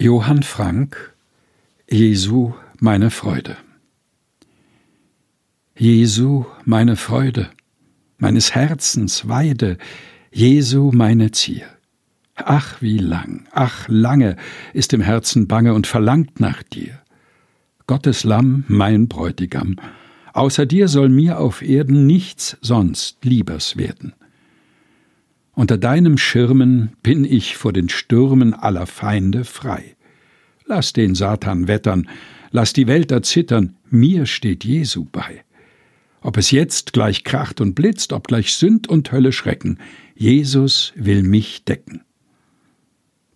Johann Frank, Jesu, meine Freude. Jesu, meine Freude, meines Herzens Weide, Jesu, meine Zier. Ach, wie lang, ach, lange ist im Herzen bange und verlangt nach dir. Gottes Lamm, mein Bräutigam, außer dir soll mir auf Erden nichts sonst liebers werden. Unter deinem Schirmen bin ich vor den Stürmen aller Feinde frei. Lass den Satan wettern, lass die Welt erzittern, mir steht Jesu bei. Ob es jetzt gleich kracht und blitzt, ob gleich Sünd und Hölle schrecken, Jesus will mich decken.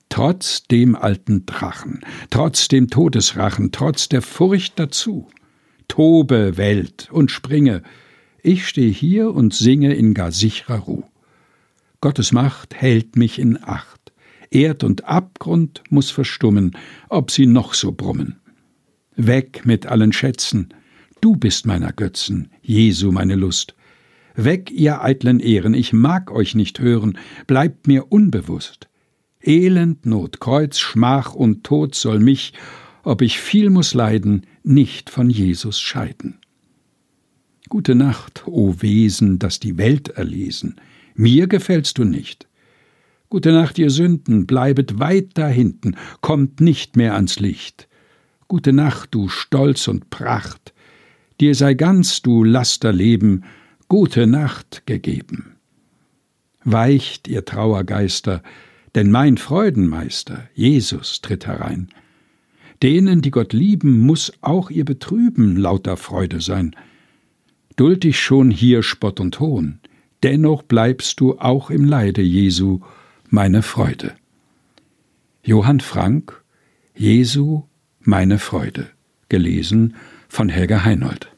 Trotz dem alten Drachen, trotz dem Todesrachen, trotz der Furcht dazu, tobe Welt und springe, ich stehe hier und singe in gar sicherer Ruh. Gottes Macht hält mich in Acht, Erd und Abgrund muss verstummen, ob sie noch so brummen. Weg mit allen Schätzen, du bist meiner Götzen, Jesu meine Lust. Weg, ihr eitlen Ehren, ich mag euch nicht hören, bleibt mir unbewusst. Elend, Not, Kreuz, Schmach und Tod soll mich, ob ich viel muß leiden, nicht von Jesus scheiden. Gute Nacht, o Wesen, das die Welt erlesen, mir gefällst du nicht. Gute Nacht, ihr Sünden, bleibet weit dahinten, kommt nicht mehr ans Licht. Gute Nacht, du Stolz und Pracht, dir sei ganz, du Lasterleben, gute Nacht gegeben. Weicht, ihr Trauergeister, denn mein Freudenmeister, Jesus, tritt herein. Denen, die Gott lieben, muß auch ihr Betrüben lauter Freude sein. Duld ich schon hier Spott und Hohn, dennoch bleibst du auch im Leide, Jesu, meine Freude. Johann Frank, Jesu, meine Freude, gelesen von Helga Heinold.